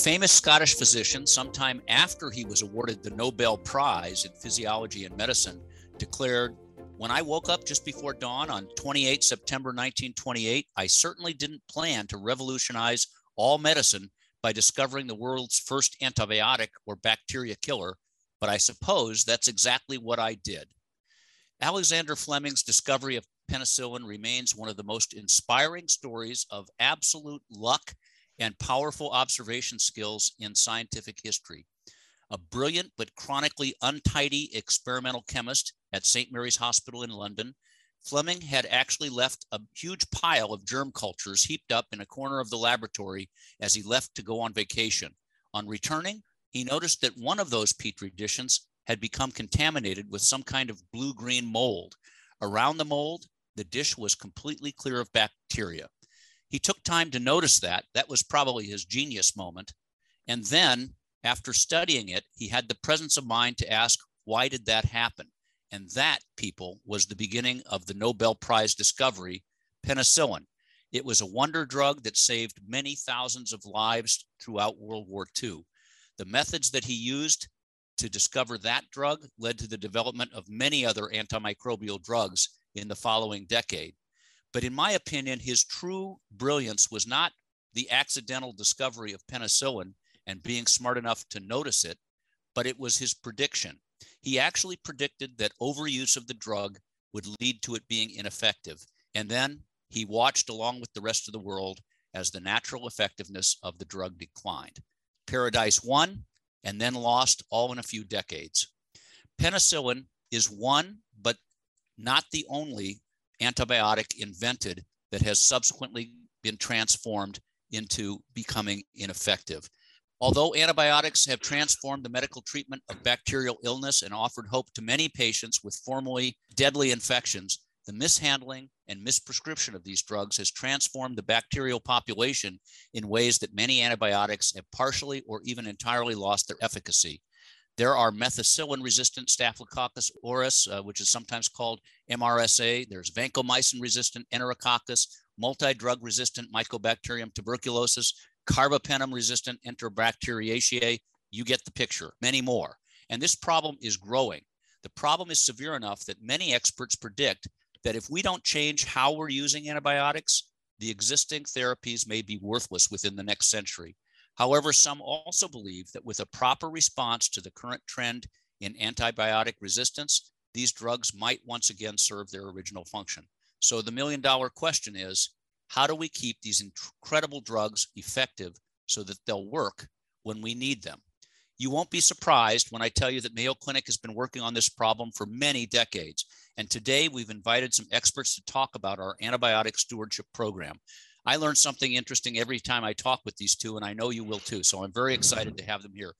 famous Scottish physician, sometime after he was awarded the Nobel Prize in Physiology and Medicine, declared, "When I woke up just before dawn on 28 September 1928, I certainly didn't plan to revolutionize all medicine by discovering the world's first antibiotic or bacteria killer, but I suppose that's exactly what I did." Alexander Fleming's discovery of penicillin remains one of the most inspiring stories of absolute luck and powerful observation skills in scientific history. A brilliant but chronically untidy experimental chemist at St. Mary's Hospital in London, Fleming had actually left a huge pile of germ cultures heaped up in a corner of the laboratory as he left to go on vacation. On returning, he noticed that one of those Petri dishes had become contaminated with some kind of blue-green mold. Around the mold, the dish was completely clear of bacteria. He took time to notice that. That was probably his genius moment. And then, after studying it, he had the presence of mind to ask, why did that happen? And that, people, was the beginning of the Nobel Prize discovery, penicillin. It was a wonder drug that saved many thousands of lives throughout World War II. The methods that he used to discover that drug led to the development of many other antimicrobial drugs in the following decade. But in my opinion, his true brilliance was not the accidental discovery of penicillin and being smart enough to notice it, but it was his prediction. He actually predicted that overuse of the drug would lead to it being ineffective. And then he watched along with the rest of the world as the natural effectiveness of the drug declined. Paradise won and then lost, all in a few decades. Penicillin is one, but not the only antibiotic invented that has subsequently been transformed into becoming ineffective. Although antibiotics have transformed the medical treatment of bacterial illness and offered hope to many patients with formerly deadly infections, the mishandling and misprescription of these drugs has transformed the bacterial population in ways that many antibiotics have partially or even entirely lost their efficacy. There are methicillin-resistant Staphylococcus aureus, which is sometimes called MRSA. There's vancomycin-resistant Enterococcus, multi-drug-resistant Mycobacterium tuberculosis, carbapenem-resistant Enterobacteriaceae. You get the picture, many more. And this problem is growing. The problem is severe enough that many experts predict that if we don't change how we're using antibiotics, the existing therapies may be worthless within the next century. However, some also believe that with a proper response to the current trend in antibiotic resistance, these drugs might once again serve their original function. So the million-dollar question is, how do we keep these incredible drugs effective so that they'll work when we need them? You won't be surprised when I tell you that Mayo Clinic has been working on this problem for many decades. And today we've invited some experts to talk about our antibiotic stewardship program. I learn something interesting every time I talk with these two, and I know you will too. So I'm very excited to have them here.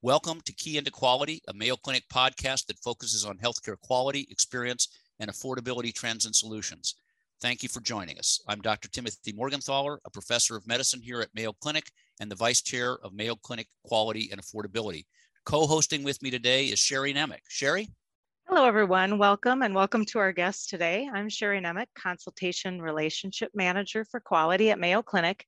Welcome to Key into Quality, a Mayo Clinic podcast that focuses on healthcare quality, experience, and affordability trends and solutions. Thank you for joining us. I'm Dr. Timothy Morgenthaler, a professor of medicine here at Mayo Clinic and the vice chair of Mayo Clinic Quality and Affordability. Co-hosting with me today is Sherry Nemec. Sherry? Hello, everyone. Welcome, and welcome to our guests today. I'm Sherry Nemec, Consultation Relationship Manager for Quality at Mayo Clinic.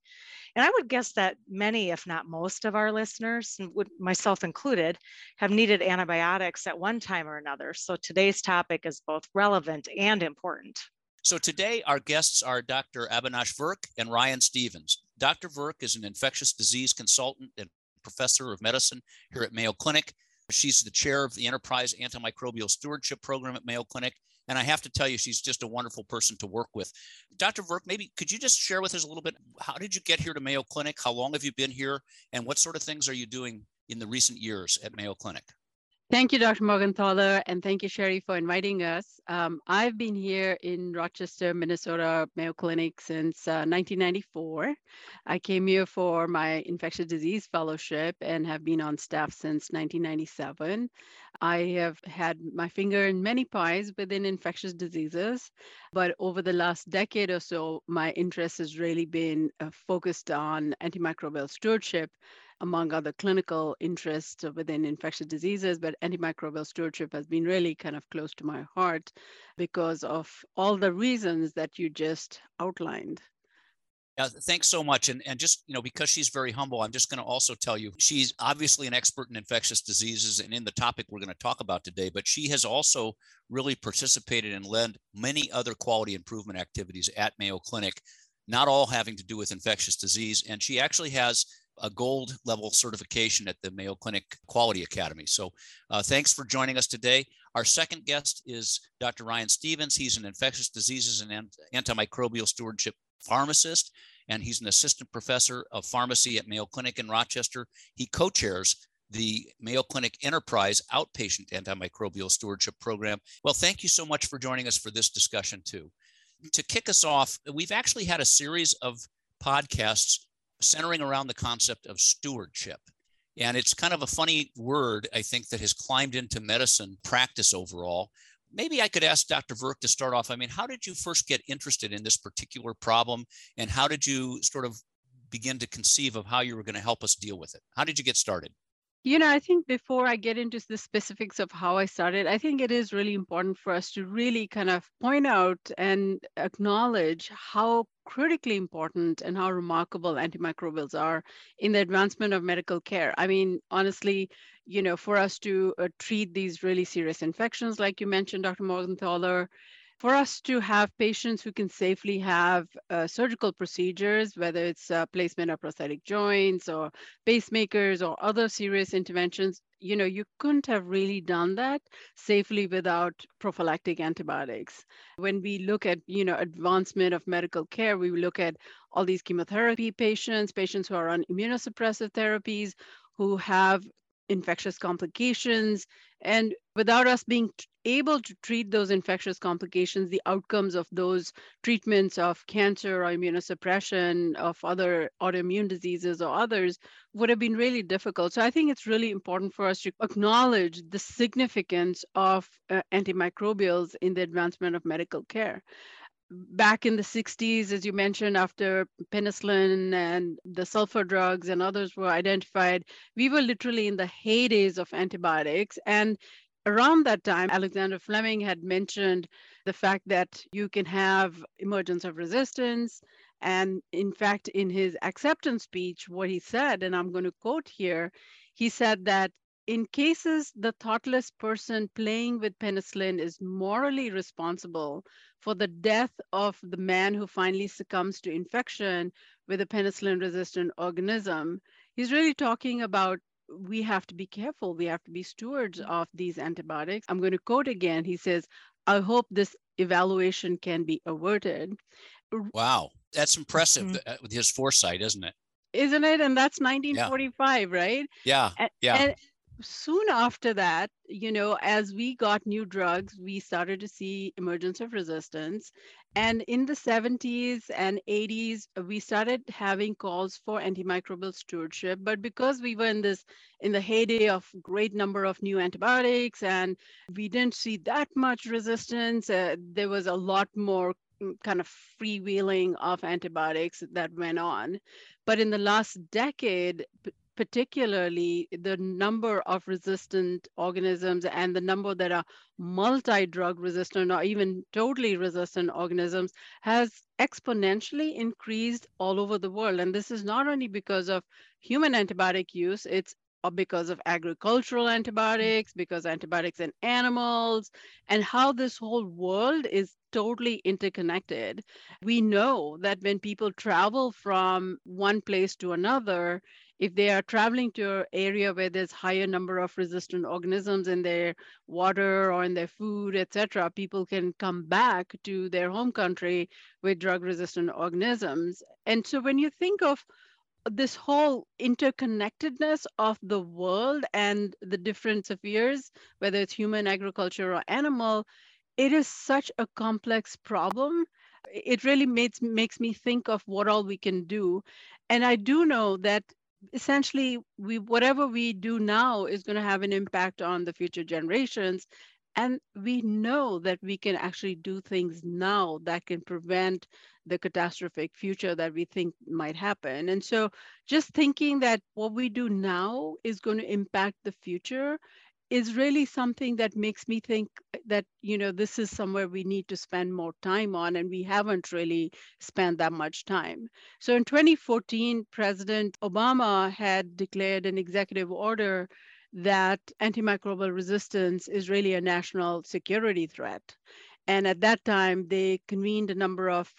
And I would guess that many, if not most, of our listeners, myself included, have needed antibiotics at one time or another. So today's topic is both relevant and important. So today, our guests are Dr. Abhinash Virk and Ryan Stevens. Dr. Virk is an infectious disease consultant and professor of medicine here at Mayo Clinic. She's the chair of the Enterprise Antimicrobial Stewardship Program at Mayo Clinic. And I have to tell you, she's just a wonderful person to work with. Dr. Virk, maybe could you just share with us a little bit, how did you get here to Mayo Clinic? How long have you been here? And what sort of things are you doing in the recent years at Mayo Clinic? Thank you, Dr. Morgenthaler, and thank you, Sherry, for inviting us. I've been here in Rochester, Minnesota, Mayo Clinic since 1994. I came here for my infectious disease fellowship and have been on staff since 1997. I have had my finger in many pies within infectious diseases, but over the last decade or so, my interest has really been focused on antimicrobial stewardship, among other clinical interests within infectious diseases, but antimicrobial stewardship has been really kind of close to my heart because of all the reasons that you just outlined. Thanks so much. And just, you know, because she's very humble, I'm just going to also tell you, she's obviously an expert in infectious diseases and in the topic we're going to talk about today, but she has also really participated and led many other quality improvement activities at Mayo Clinic, not all having to do with infectious disease. And she actually has a gold level certification at the Mayo Clinic Quality Academy. So thanks for joining us today. Our second guest is Dr. Ryan Stevens. He's an infectious diseases and antimicrobial stewardship pharmacist, and he's an assistant professor of pharmacy at Mayo Clinic in Rochester. He co-chairs the Mayo Clinic Enterprise Outpatient Antimicrobial Stewardship Program. Well, thank you so much for joining us for this discussion too. To kick us off, we've actually had a series of podcasts centering around the concept of stewardship. And it's kind of a funny word, I think, that has climbed into medicine practice overall. Maybe I could ask Dr. Virk to start off. I mean, how did you first get interested in this particular problem? And how did you sort of begin to conceive of how you were going to help us deal with it? How did you get started? You know, I think before I get into the specifics of how I started, I think it is really important for us to really kind of point out and acknowledge how critically important and how remarkable antimicrobials are in the advancement of medical care. I mean, honestly, you know, for us to treat these really serious infections, like you mentioned, Dr. Morgenthaler, for us to have patients who can safely have surgical procedures, whether it's placement of prosthetic joints or pacemakers or other serious interventions, you know, you couldn't have really done that safely without prophylactic antibiotics. When we look at, you know, advancement of medical care, we look at all these chemotherapy patients, patients who are on immunosuppressive therapies, who have infectious complications, and without us being able to treat those infectious complications, the outcomes of those treatments of cancer or immunosuppression, of other autoimmune diseases or others would have been really difficult. So I think it's really important for us to acknowledge the significance of antimicrobials in the advancement of medical care. Back in the 60s, as you mentioned, after penicillin and the sulfur drugs and others were identified, we were literally in the heydays of antibiotics. And around that time, Alexander Fleming had mentioned the fact that you can have emergence of resistance. And in fact, in his acceptance speech, what he said, and I'm going to quote here, he said that in cases, the thoughtless person playing with penicillin is morally responsible for the death of the man who finally succumbs to infection with a penicillin-resistant organism. He's really talking about we have to be careful. We have to be stewards of these antibiotics. I'm going to quote again. He says, I hope this evaluation can be averted. Wow. That's impressive with his foresight, isn't it? Isn't it? And that's 1945, right? Yeah. Yeah. And soon after that, you know, as we got new drugs, we started to see emergence of resistance. And in the 70s and 80s, we started having calls for antimicrobial stewardship. But because we were in the heyday of great number of new antibiotics, and we didn't see that much resistance, there was a lot more kind of freewheeling of antibiotics that went on. But in the last decade, particularly the number of resistant organisms and the number that are multi-drug resistant or even totally resistant organisms has exponentially increased all over the world. And this is not only because of human antibiotic use, it's because of agricultural antibiotics, because antibiotics in animals, and how this whole world is totally interconnected. We know that when people travel from one place to another, if they are traveling to an area where there's higher number of resistant organisms in their water or in their food, etc., people can come back to their home country with drug-resistant organisms. And so when you think of this whole interconnectedness of the world and the different spheres, whether it's human, agriculture, or animal, it is such a complex problem. It really makes me think of what all we can do. And I do know that essentially, whatever we do now is going to have an impact on the future generations. And we know that we can actually do things now that can prevent the catastrophic future that we think might happen. And so just thinking that what we do now is going to impact the future is really something that makes me think that, you know, this is somewhere we need to spend more time on, and we haven't really spent that much time. So in 2014, President Obama had declared an executive order that antimicrobial resistance is really a national security threat. And at that time, they convened a number of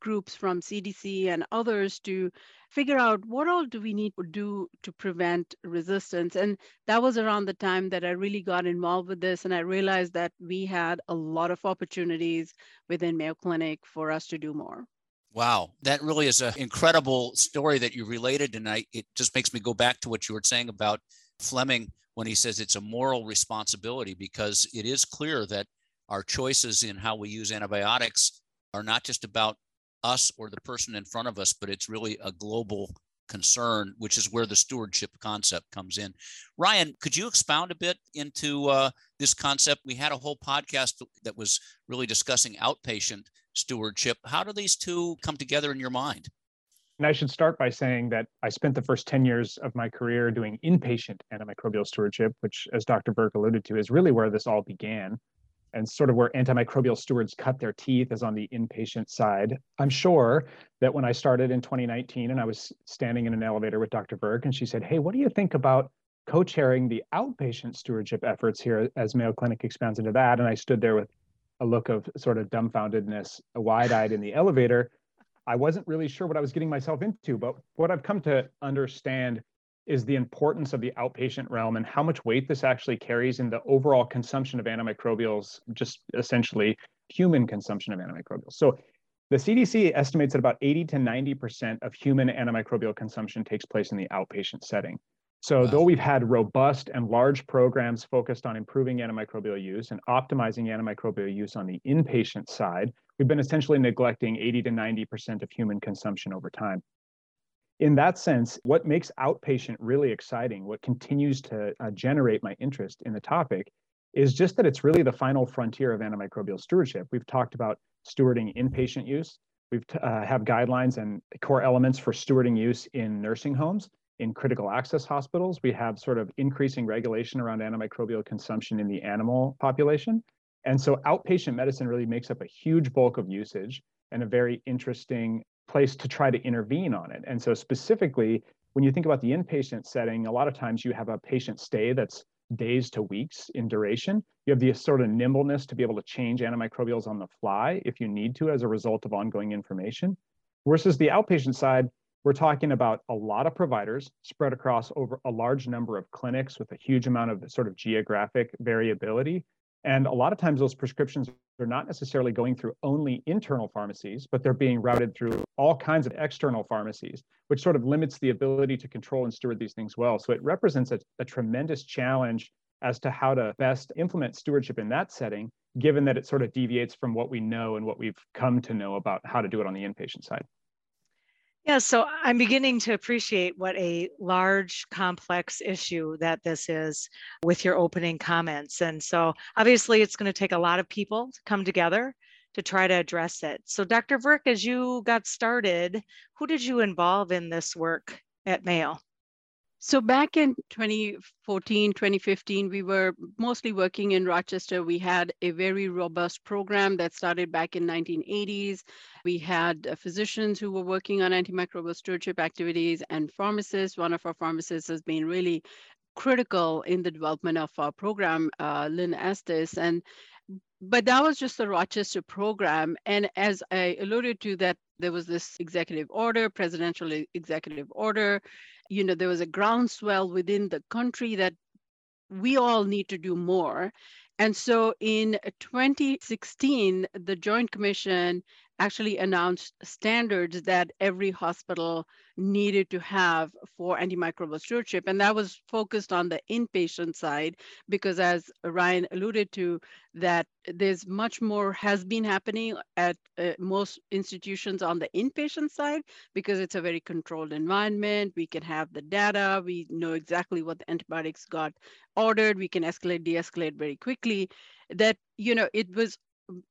groups from CDC and others to figure out what all do we need to do to prevent resistance. And that was around the time that I really got involved with this. And I realized that we had a lot of opportunities within Mayo Clinic for us to do more. Wow. That really is an incredible story that you related tonight. It just makes me go back to what you were saying about Fleming when he says it's a moral responsibility, because it is clear that our choices in how we use antibiotics are not just about us or the person in front of us, but it's really a global concern, which is where the stewardship concept comes in. Ryan, could you expound a bit into this concept? We had a whole podcast that was really discussing outpatient stewardship. How do these two come together in your mind? And I should start by saying that I spent the first 10 years of my career doing inpatient antimicrobial stewardship, which, as Dr. Virk alluded to, is really where this all began. And sort of where antimicrobial stewards cut their teeth is on the inpatient side. I'm sure that when I started in 2019 and I was standing in an elevator with Dr. Virk and she said, hey, what do you think about co-chairing the outpatient stewardship efforts here as Mayo Clinic expands into that? And I stood there with a look of sort of dumbfoundedness, wide-eyed in the elevator. I wasn't really sure what I was getting myself into, but what I've come to understand is the importance of the outpatient realm and how much weight this actually carries in the overall consumption of antimicrobials, just essentially human consumption of antimicrobials. So the CDC estimates that about 80 to 90% of human antimicrobial consumption takes place in the outpatient setting. So Though we've had robust and large programs focused on improving antimicrobial use and optimizing antimicrobial use on the inpatient side, we've been essentially neglecting 80 to 90% of human consumption over time. In that sense, what makes outpatient really exciting, what continues to generate my interest in the topic, is just that it's really the final frontier of antimicrobial stewardship. We've talked about stewarding inpatient use. We've have guidelines and core elements for stewarding use in nursing homes, in critical access hospitals. We have sort of increasing regulation around antimicrobial consumption in the animal population. And so outpatient medicine really makes up a huge bulk of usage and a very interesting place to try to intervene on it. And so specifically, when you think about the inpatient setting, a lot of times you have a patient stay that's days to weeks in duration. You have the sort of nimbleness to be able to change antimicrobials on the fly if you need to as a result of ongoing information. Versus the outpatient side, we're talking about a lot of providers spread across over a large number of clinics with a huge amount of sort of geographic variability. And a lot of times those prescriptions are not necessarily going through only internal pharmacies, but they're being routed through all kinds of external pharmacies, which sort of limits the ability to control and steward these things well. So it represents a tremendous challenge as to how to best implement stewardship in that setting, given that it sort of deviates from what we know and what we've come to know about how to do it on the inpatient side. Yeah, so I'm beginning to appreciate what a large, complex issue that this is with your opening comments. And so obviously it's going to take a lot of people to come together to try to address it. So Dr. Virk, as you got started, who did you involve in this work at Mayo? So back in 2014, 2015, we were mostly working in Rochester. We had a very robust program that started back in 1980s. We had physicians who were working on antimicrobial stewardship activities and pharmacists. One of our pharmacists has been really critical in the development of our program, Lynn Estes. But that was just the Rochester program. And as I alluded to, that there was this executive order, presidential executive order. You know, there was a groundswell within the country that we all need to do more. And so in 2016, the Joint Commission actually announced standards that every hospital needed to have for antimicrobial stewardship. And that was focused on the inpatient side, because as Ryan alluded to, that there's much more has been happening at most institutions on the inpatient side, because it's a very controlled environment. We can have the data. We know exactly what the antibiotics got ordered. We can escalate, de-escalate very quickly. That, you know, it was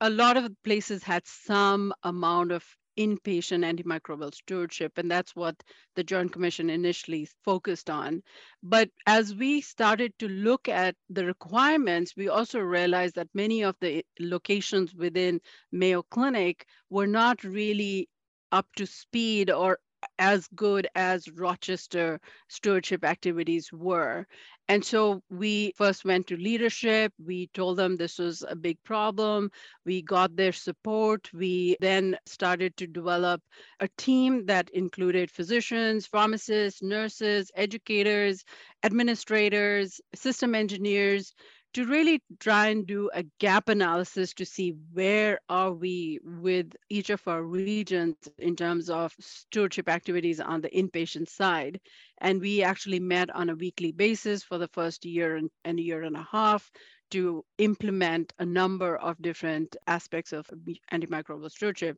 a lot of places had some amount of inpatient antimicrobial stewardship, and that's what the Joint Commission initially focused on. But as we started to look at the requirements, we also realized that many of the locations within Mayo Clinic were not really up to speed or as good as Rochester stewardship activities were. And so we first went to leadership. We told them this was a big problem. We got their support. We then started to develop a team that included physicians, pharmacists, nurses, educators, administrators, system engineers, to really try and do a gap analysis to see where are we with each of our regions in terms of stewardship activities on the inpatient side. And we actually met on a weekly basis for the first year and a year and a half to implement a number of different aspects of antimicrobial stewardship.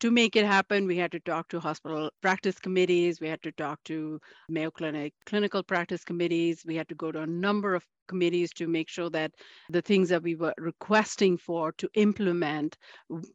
To make it happen, we had to talk to hospital practice committees. We had to talk to Mayo Clinic clinical practice committees. We had to go to a number of committees to make sure that the things that we were requesting for to implement,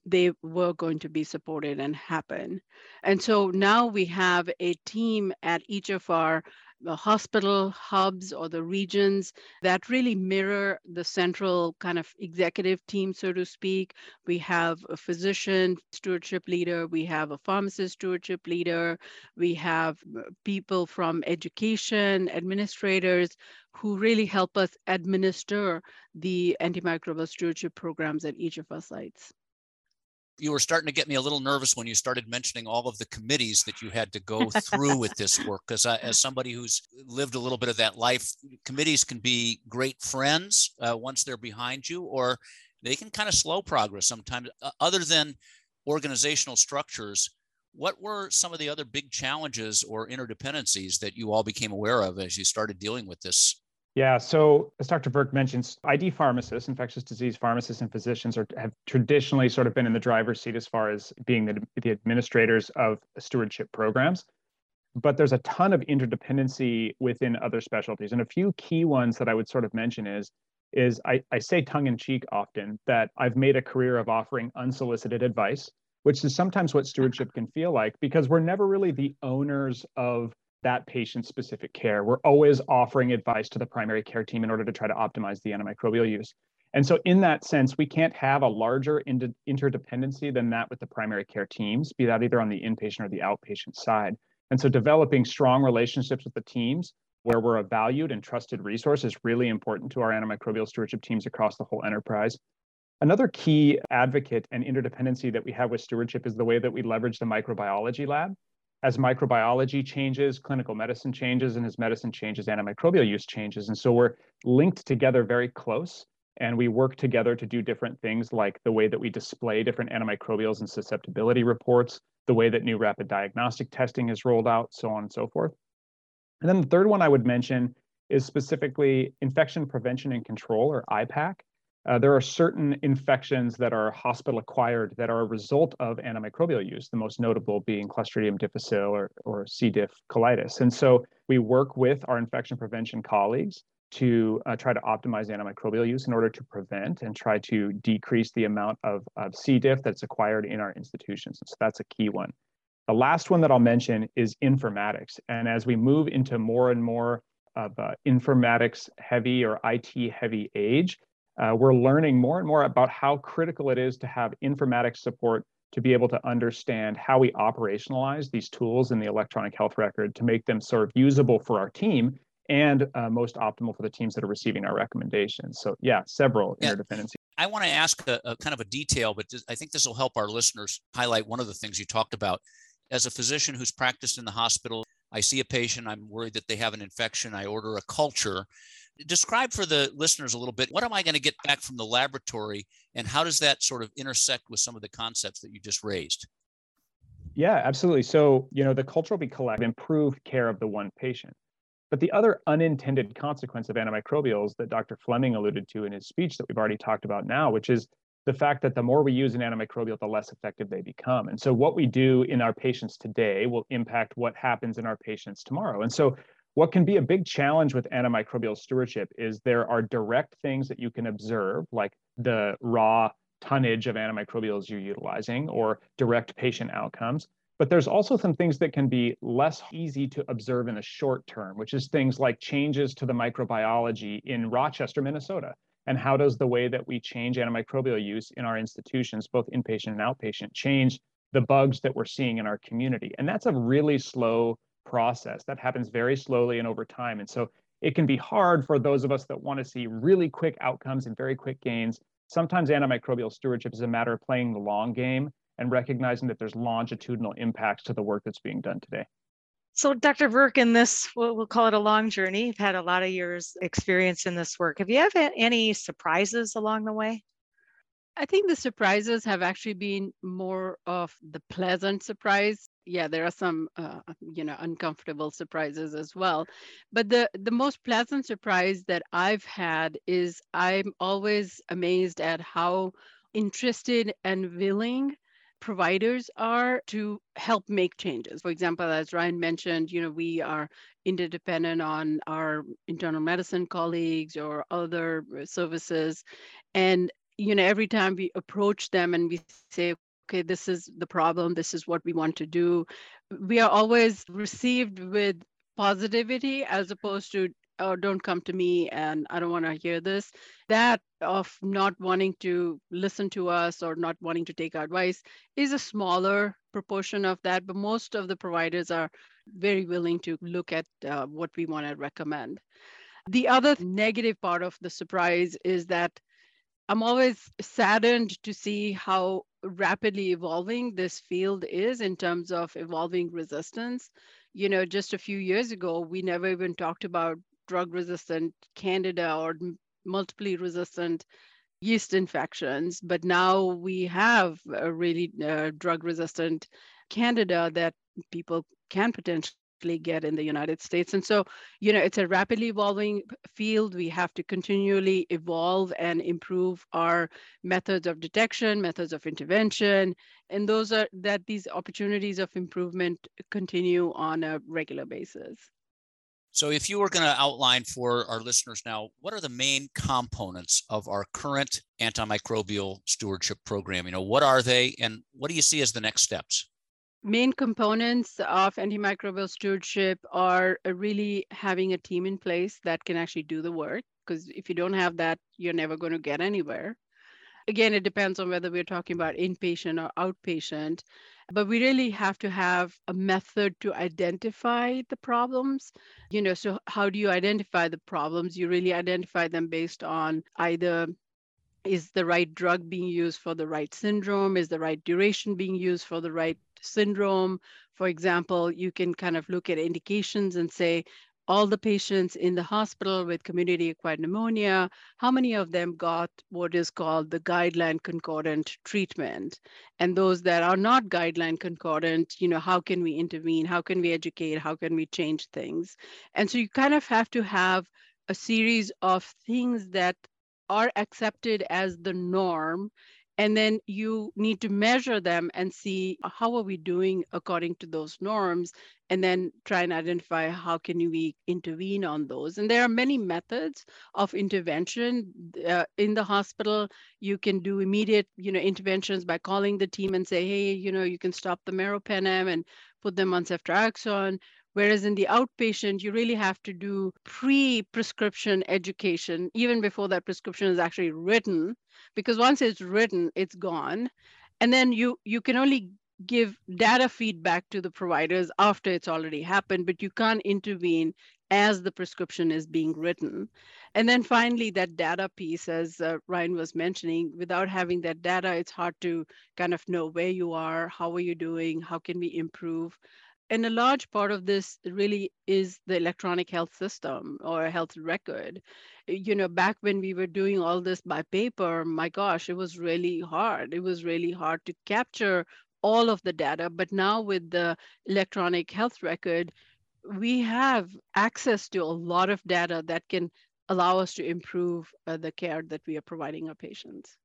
they were going to be supported and happen. And so now we have a team at each of our hospital hubs or the regions that really mirror the central kind of executive team, so to speak. We have a physician stewardship leader, we have a pharmacist stewardship leader, we have people from education, administrators, who really help us administer the antimicrobial stewardship programs at each of our sites. You were starting to get me a little nervous when you started mentioning all of the committees that you had to go through with this work, because as somebody who's lived a little bit of that life, committees can be great friends once they're behind you, or they can kind of slow progress sometimes. Other than organizational structures, what were some of the other big challenges or interdependencies that you all became aware of as you started dealing with this? Yeah, so as Dr. Virk mentions, ID pharmacists, infectious disease pharmacists and physicians have traditionally sort of been in the driver's seat as far as being the administrators of stewardship programs. But there's a ton of interdependency within other specialties. And a few key ones that I would sort of mention is I say tongue-in-cheek often that I've made a career of offering unsolicited advice, which is sometimes what stewardship can feel like, because we're never really the owners of that patient's specific care. We're always offering advice to the primary care team in order to try to optimize the antimicrobial use. And so in that sense, we can't have a larger interdependency than that with the primary care teams, be that either on the inpatient or the outpatient side. And so developing strong relationships with the teams where we're a valued and trusted resource is really important to our antimicrobial stewardship teams across the whole enterprise. Another key advocate and interdependency that we have with stewardship is the way that we leverage the microbiology lab. As microbiology changes, clinical medicine changes, and as medicine changes, antimicrobial use changes. And so we're linked together very close, and we work together to do different things like the way that we display different antimicrobials and susceptibility reports, the way that new rapid diagnostic testing is rolled out, so on and so forth. And then the third one I would mention is specifically infection prevention and control, or IPAC. There are certain infections that are hospital-acquired that are a result of antimicrobial use, the most notable being Clostridium difficile or C. diff colitis. And so we work with our infection prevention colleagues to try to optimize antimicrobial use in order to prevent and try to decrease the amount of C. diff that's acquired in our institutions. And so that's a key one. The last one that I'll mention is informatics. And as we move into more and more of informatics-heavy or IT-heavy age, we're learning more and more about how critical it is to have informatics support to be able to understand how we operationalize these tools in the electronic health record to make them sort of usable for our team and most optimal for the teams that are receiving our recommendations. So yeah, several interdependencies. I want to ask a kind of a detail, but I think this will help our listeners highlight one of the things you talked about. As a physician who's practiced in the hospital, I see a patient, I'm worried that they have an infection, I order a culture. Describe for the listeners a little bit, what am I going to get back from the laboratory, and how does that sort of intersect with some of the concepts that you just raised? Yeah, absolutely. So, the culture will be collected, improve care of the one patient. But the other unintended consequence of antimicrobials that Dr. Fleming alluded to in his speech that we've already talked about now, which is the fact that the more we use an antimicrobial, the less effective they become. And so what we do in our patients today will impact what happens in our patients tomorrow. And so what can be a big challenge with antimicrobial stewardship is there are direct things that you can observe, like the raw tonnage of antimicrobials you're utilizing or direct patient outcomes. But there's also some things that can be less easy to observe in the short term, which is things like changes to the microbiology in Rochester, Minnesota. And how does the way that we change antimicrobial use in our institutions, both inpatient and outpatient, change the bugs that we're seeing in our community? And that's a really slow process. That happens very slowly and over time. And so it can be hard for those of us that want to see really quick outcomes and very quick gains. Sometimes antimicrobial stewardship is a matter of playing the long game and recognizing that there's longitudinal impacts to the work that's being done today. So Dr. Virk, in this, we'll call it a long journey. You've had a lot of years experience in this work. Have you had any surprises along the way? I think the surprises have actually been more of the pleasant surprise. Yeah, there are some, uncomfortable surprises as well. But the most pleasant surprise that I've had is I'm always amazed at how interested and willing providers are to help make changes. For example, as Ryan mentioned, we are interdependent on our internal medicine colleagues or other services. And, every time we approach them and we say, okay, this is the problem, this is what we want to do, we are always received with positivity as opposed to, oh, don't come to me and I don't want to hear this. That of not wanting to listen to us or not wanting to take our advice is a smaller proportion of that, but most of the providers are very willing to look at what we want to recommend. The other negative part of the surprise is that I'm always saddened to see how rapidly evolving this field is in terms of evolving resistance. Just a few years ago, we never even talked about drug-resistant candida or multiply resistant yeast infections. But now we have a really drug-resistant candida that people can potentially get in the United States. And so, it's a rapidly evolving field. We have to continually evolve and improve our methods of detection, methods of intervention. And these opportunities of improvement continue on a regular basis. So if you were going to outline for our listeners now, what are the main components of our current antimicrobial stewardship program? What are they and what do you see as the next steps? Main components of antimicrobial stewardship are really having a team in place that can actually do the work, because if you don't have that, you're never going to get anywhere. Again, it depends on whether we're talking about inpatient or outpatient, but we really have to have a method to identify the problems. So how do you identify the problems? You really identify them based on either is the right drug being used for the right syndrome? Is the right duration being used for the right syndrome? For example, you can kind of look at indications and say, all the patients in the hospital with community-acquired pneumonia, how many of them got what is called the guideline concordant treatment? And those that are not guideline concordant, how can we intervene? How can we educate? How can we change things? And so you kind of have to have a series of things that are accepted as the norm. And then you need to measure them and see how are we doing according to those norms, and then try and identify how can we intervene on those. And there are many methods of intervention. In the hospital, you can do immediate interventions by calling the team and say, hey, you can stop the meropenem and put them on ceftriaxone. Whereas in the outpatient, you really have to do pre-prescription education, even before that prescription is actually written, because once it's written, it's gone. And then you can only give data feedback to the providers after it's already happened, but you can't intervene as the prescription is being written. And then finally, that data piece, as Ryan was mentioning, without having that data, it's hard to kind of know where you are, how are you doing, how can we improve. And a large part of this really is the electronic health system or health record. Back when we were doing all this by paper, my gosh, it was really hard. It was really hard to capture all of the data. But now with the electronic health record, we have access to a lot of data that can allow us to improve the care that we are providing our patients.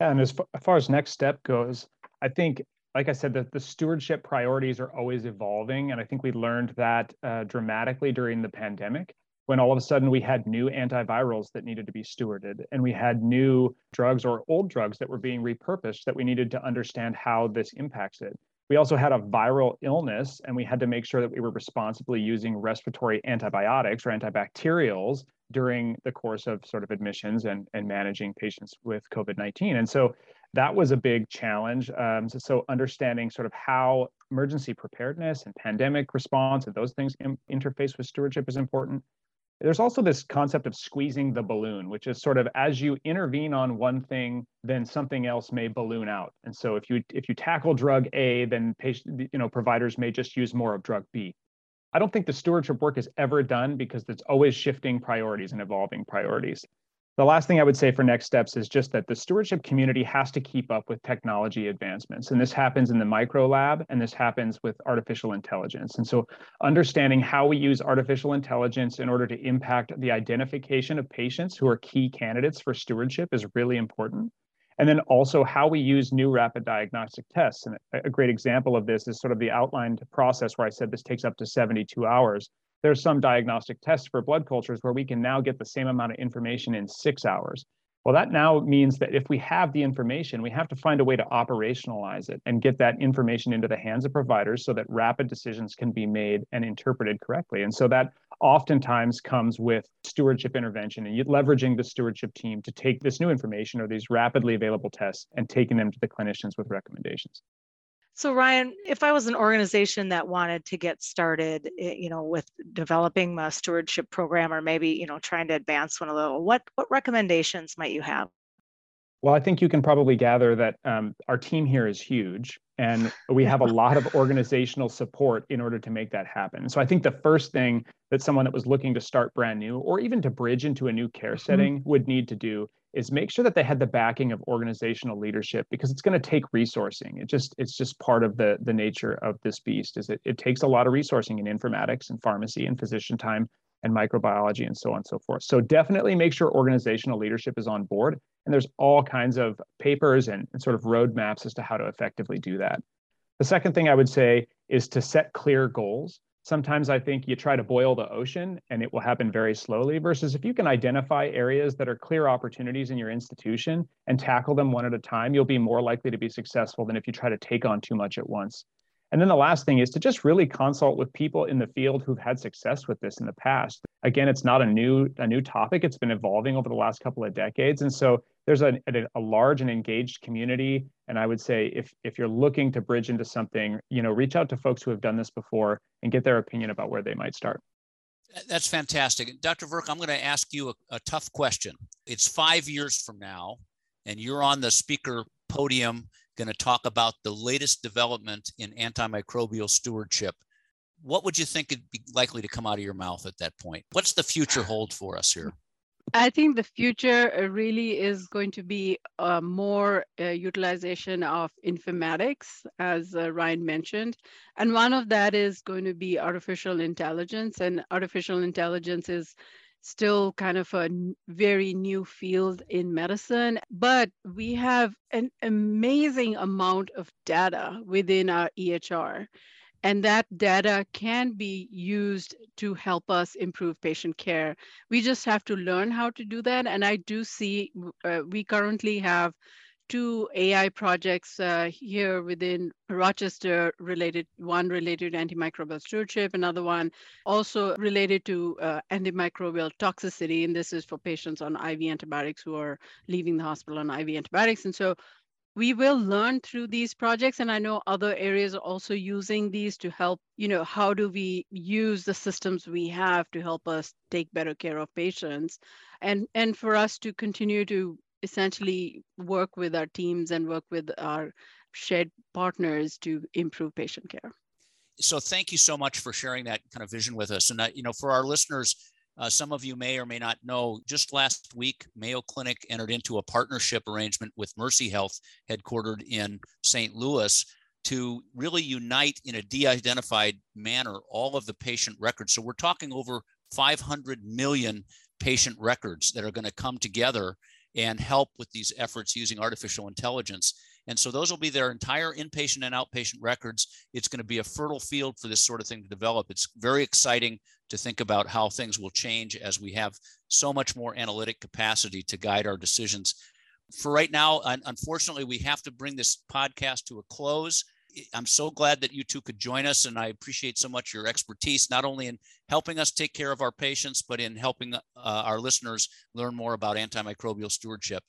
Yeah, and as far as next step goes, I think, like I said, the stewardship priorities are always evolving. And I think we learned that dramatically during the pandemic. when all of a sudden we had new antivirals that needed to be stewarded, and we had new drugs or old drugs that were being repurposed that we needed to understand how this impacts it. We also had a viral illness, and we had to make sure that we were responsibly using respiratory antibiotics or antibacterials during the course of sort of admissions and managing patients with COVID-19. And so that was a big challenge. So understanding sort of how emergency preparedness and pandemic response and those things interface with stewardship is important. There's also this concept of squeezing the balloon, which is sort of as you intervene on one thing, then something else may balloon out. And so if you tackle drug A, then providers may just use more of drug B. I don't think the stewardship work is ever done because it's always shifting priorities and evolving priorities. The last thing I would say for next steps is just that the stewardship community has to keep up with technology advancements. And this happens in the micro lab, and this happens with artificial intelligence. And so understanding how we use artificial intelligence in order to impact the identification of patients who are key candidates for stewardship is really important. And then also how we use new rapid diagnostic tests. And a great example of this is sort of the outlined process where I said this takes up to 72 hours. There's some diagnostic tests for blood cultures where we can now get the same amount of information in 6 hours. Well, that now means that if we have the information, we have to find a way to operationalize it and get that information into the hands of providers so that rapid decisions can be made and interpreted correctly. And so that oftentimes comes with stewardship intervention and leveraging the stewardship team to take this new information or these rapidly available tests and taking them to the clinicians with recommendations. So Ryan, if I was an organization that wanted to get started, with developing a stewardship program or maybe, trying to advance one a little, what recommendations might you have? Well, I think you can probably gather that our team here is huge and we have a lot of organizational support in order to make that happen. So I think the first thing that someone that was looking to start brand new or even to bridge into a new care setting would need to do is make sure that they had the backing of organizational leadership, because it's going to take resourcing. It's just part of the nature of this beast is it takes a lot of resourcing in informatics and pharmacy and physician time and microbiology and so on and so forth. So definitely make sure organizational leadership is on board. And there's all kinds of papers and sort of roadmaps as to how to effectively do that. The second thing I would say is to set clear goals. Sometimes I think you try to boil the ocean and it will happen very slowly, versus if you can identify areas that are clear opportunities in your institution and tackle them one at a time, you'll be more likely to be successful than if you try to take on too much at once. And then the last thing is to just really consult with people in the field who've had success with this in the past. Again, it's not a new topic. It's been evolving over the last couple of decades. And so there's a large and engaged community. And I would say if you're looking to bridge into something, reach out to folks who have done this before and get their opinion about where they might start. That's fantastic. Dr. Virk, I'm going to ask you a tough question. It's 5 years from now, and you're on the speaker podium going to talk about the latest development in antimicrobial stewardship. What would you think would be likely to come out of your mouth at that point? What's the future hold for us here? I think the future really is going to be more utilization of informatics, as Ryan mentioned. And one of that is going to be artificial intelligence. And artificial intelligence is still kind of a very new field in medicine, but we have an amazing amount of data within our EHR. And that data can be used to help us improve patient care. We just have to learn how to do that. And I do see we currently have 2 AI projects here within Rochester related, one related to antimicrobial stewardship, another one also related to antimicrobial toxicity. And this is for patients on IV antibiotics who are leaving the hospital on IV antibiotics. And so we will learn through these projects. And I know other areas are also using these to help, how do we use the systems we have to help us take better care of patients and for us to continue to essentially work with our teams and work with our shared partners to improve patient care. So thank you so much for sharing that kind of vision with us. And, for our listeners, some of you may or may not know, just last week, Mayo Clinic entered into a partnership arrangement with Mercy Health, headquartered in St. Louis, to really unite in a de-identified manner all of the patient records. So we're talking over 500 million patient records that are going to come together and help with these efforts using artificial intelligence. And so those will be their entire inpatient and outpatient records. It's going to be a fertile field for this sort of thing to develop. It's very exciting to think about how things will change as we have so much more analytic capacity to guide our decisions. For right now, unfortunately, we have to bring this podcast to a close. I'm so glad that you two could join us, and I appreciate so much your expertise, not only in helping us take care of our patients, but in helping our listeners learn more about antimicrobial stewardship.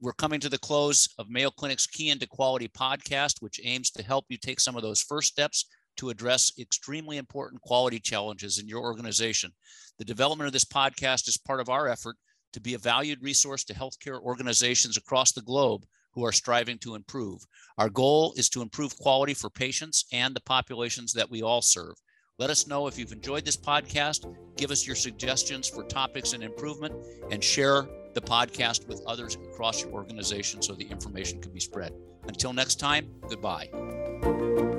We're coming to the close of Mayo Clinic's Key into Quality podcast, which aims to help you take some of those first steps to address extremely important quality challenges in your organization. The development of this podcast is part of our effort to be a valued resource to healthcare organizations across the globe who are striving to improve. Our goal is to improve quality for patients and the populations that we all serve. Let us know if you've enjoyed this podcast, give us your suggestions for topics and improvement, and share the podcast with others across your organization so the information can be spread. Until next time, goodbye.